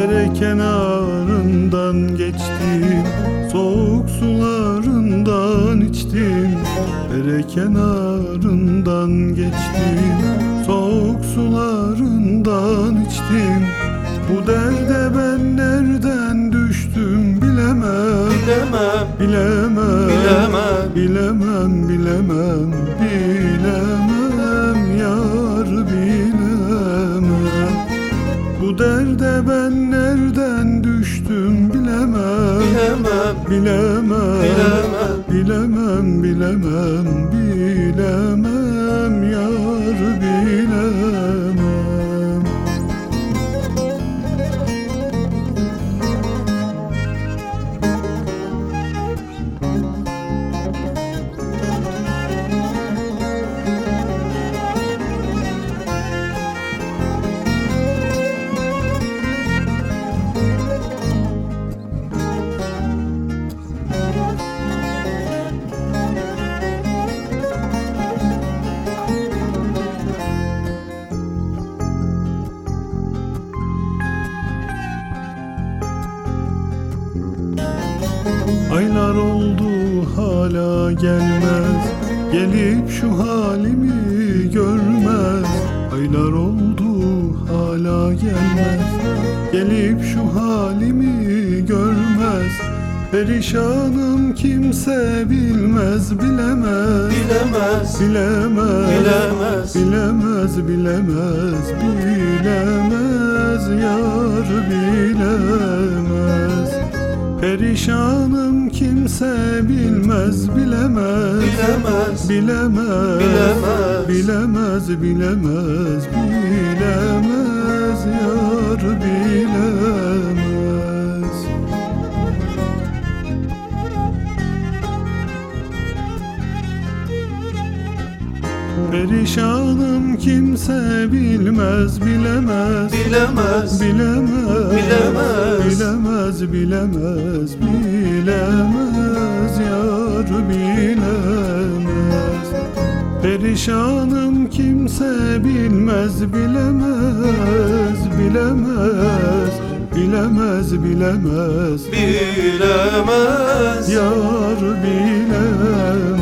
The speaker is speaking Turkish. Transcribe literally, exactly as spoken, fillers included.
dere kenarından geçtim, soğuk sularından içtim. Dere kenarından geçtim, soğuk sularından içtim. Bu derde ben nereden düştüm bilemem, bilemem, bilemem, bilemem, bilemem, bilemem, bilemem yar bilemem. Bu derde ben nereden düştüm bilemem, bilemem, bilemem, bilemem, bilemem, bilemem, bilemem yar bilemem. Aylar oldu hala gelmez, gelip şu halimi görmez. Aylar oldu hala gelmez, gelip şu halimi görmez. Perişanım kimse bilmez, bilemez, bilemez, bilemez, bilemez, bilemez, bilemez, bilemez yar bilemez. Perişanım kimse bilmez, bilemez, bilemez, bilemez, bilemez, bilemez, bilemez yar bilemez. Perişanım kimse bilmez, bilemez, bilemez, bilemez, bilemez, bilemez, bilemez, bilemez yar bilemez. Perişanım kimse bilmez, bilemez, bilemez, bilemez, bilemez, bilemez yar bilemez.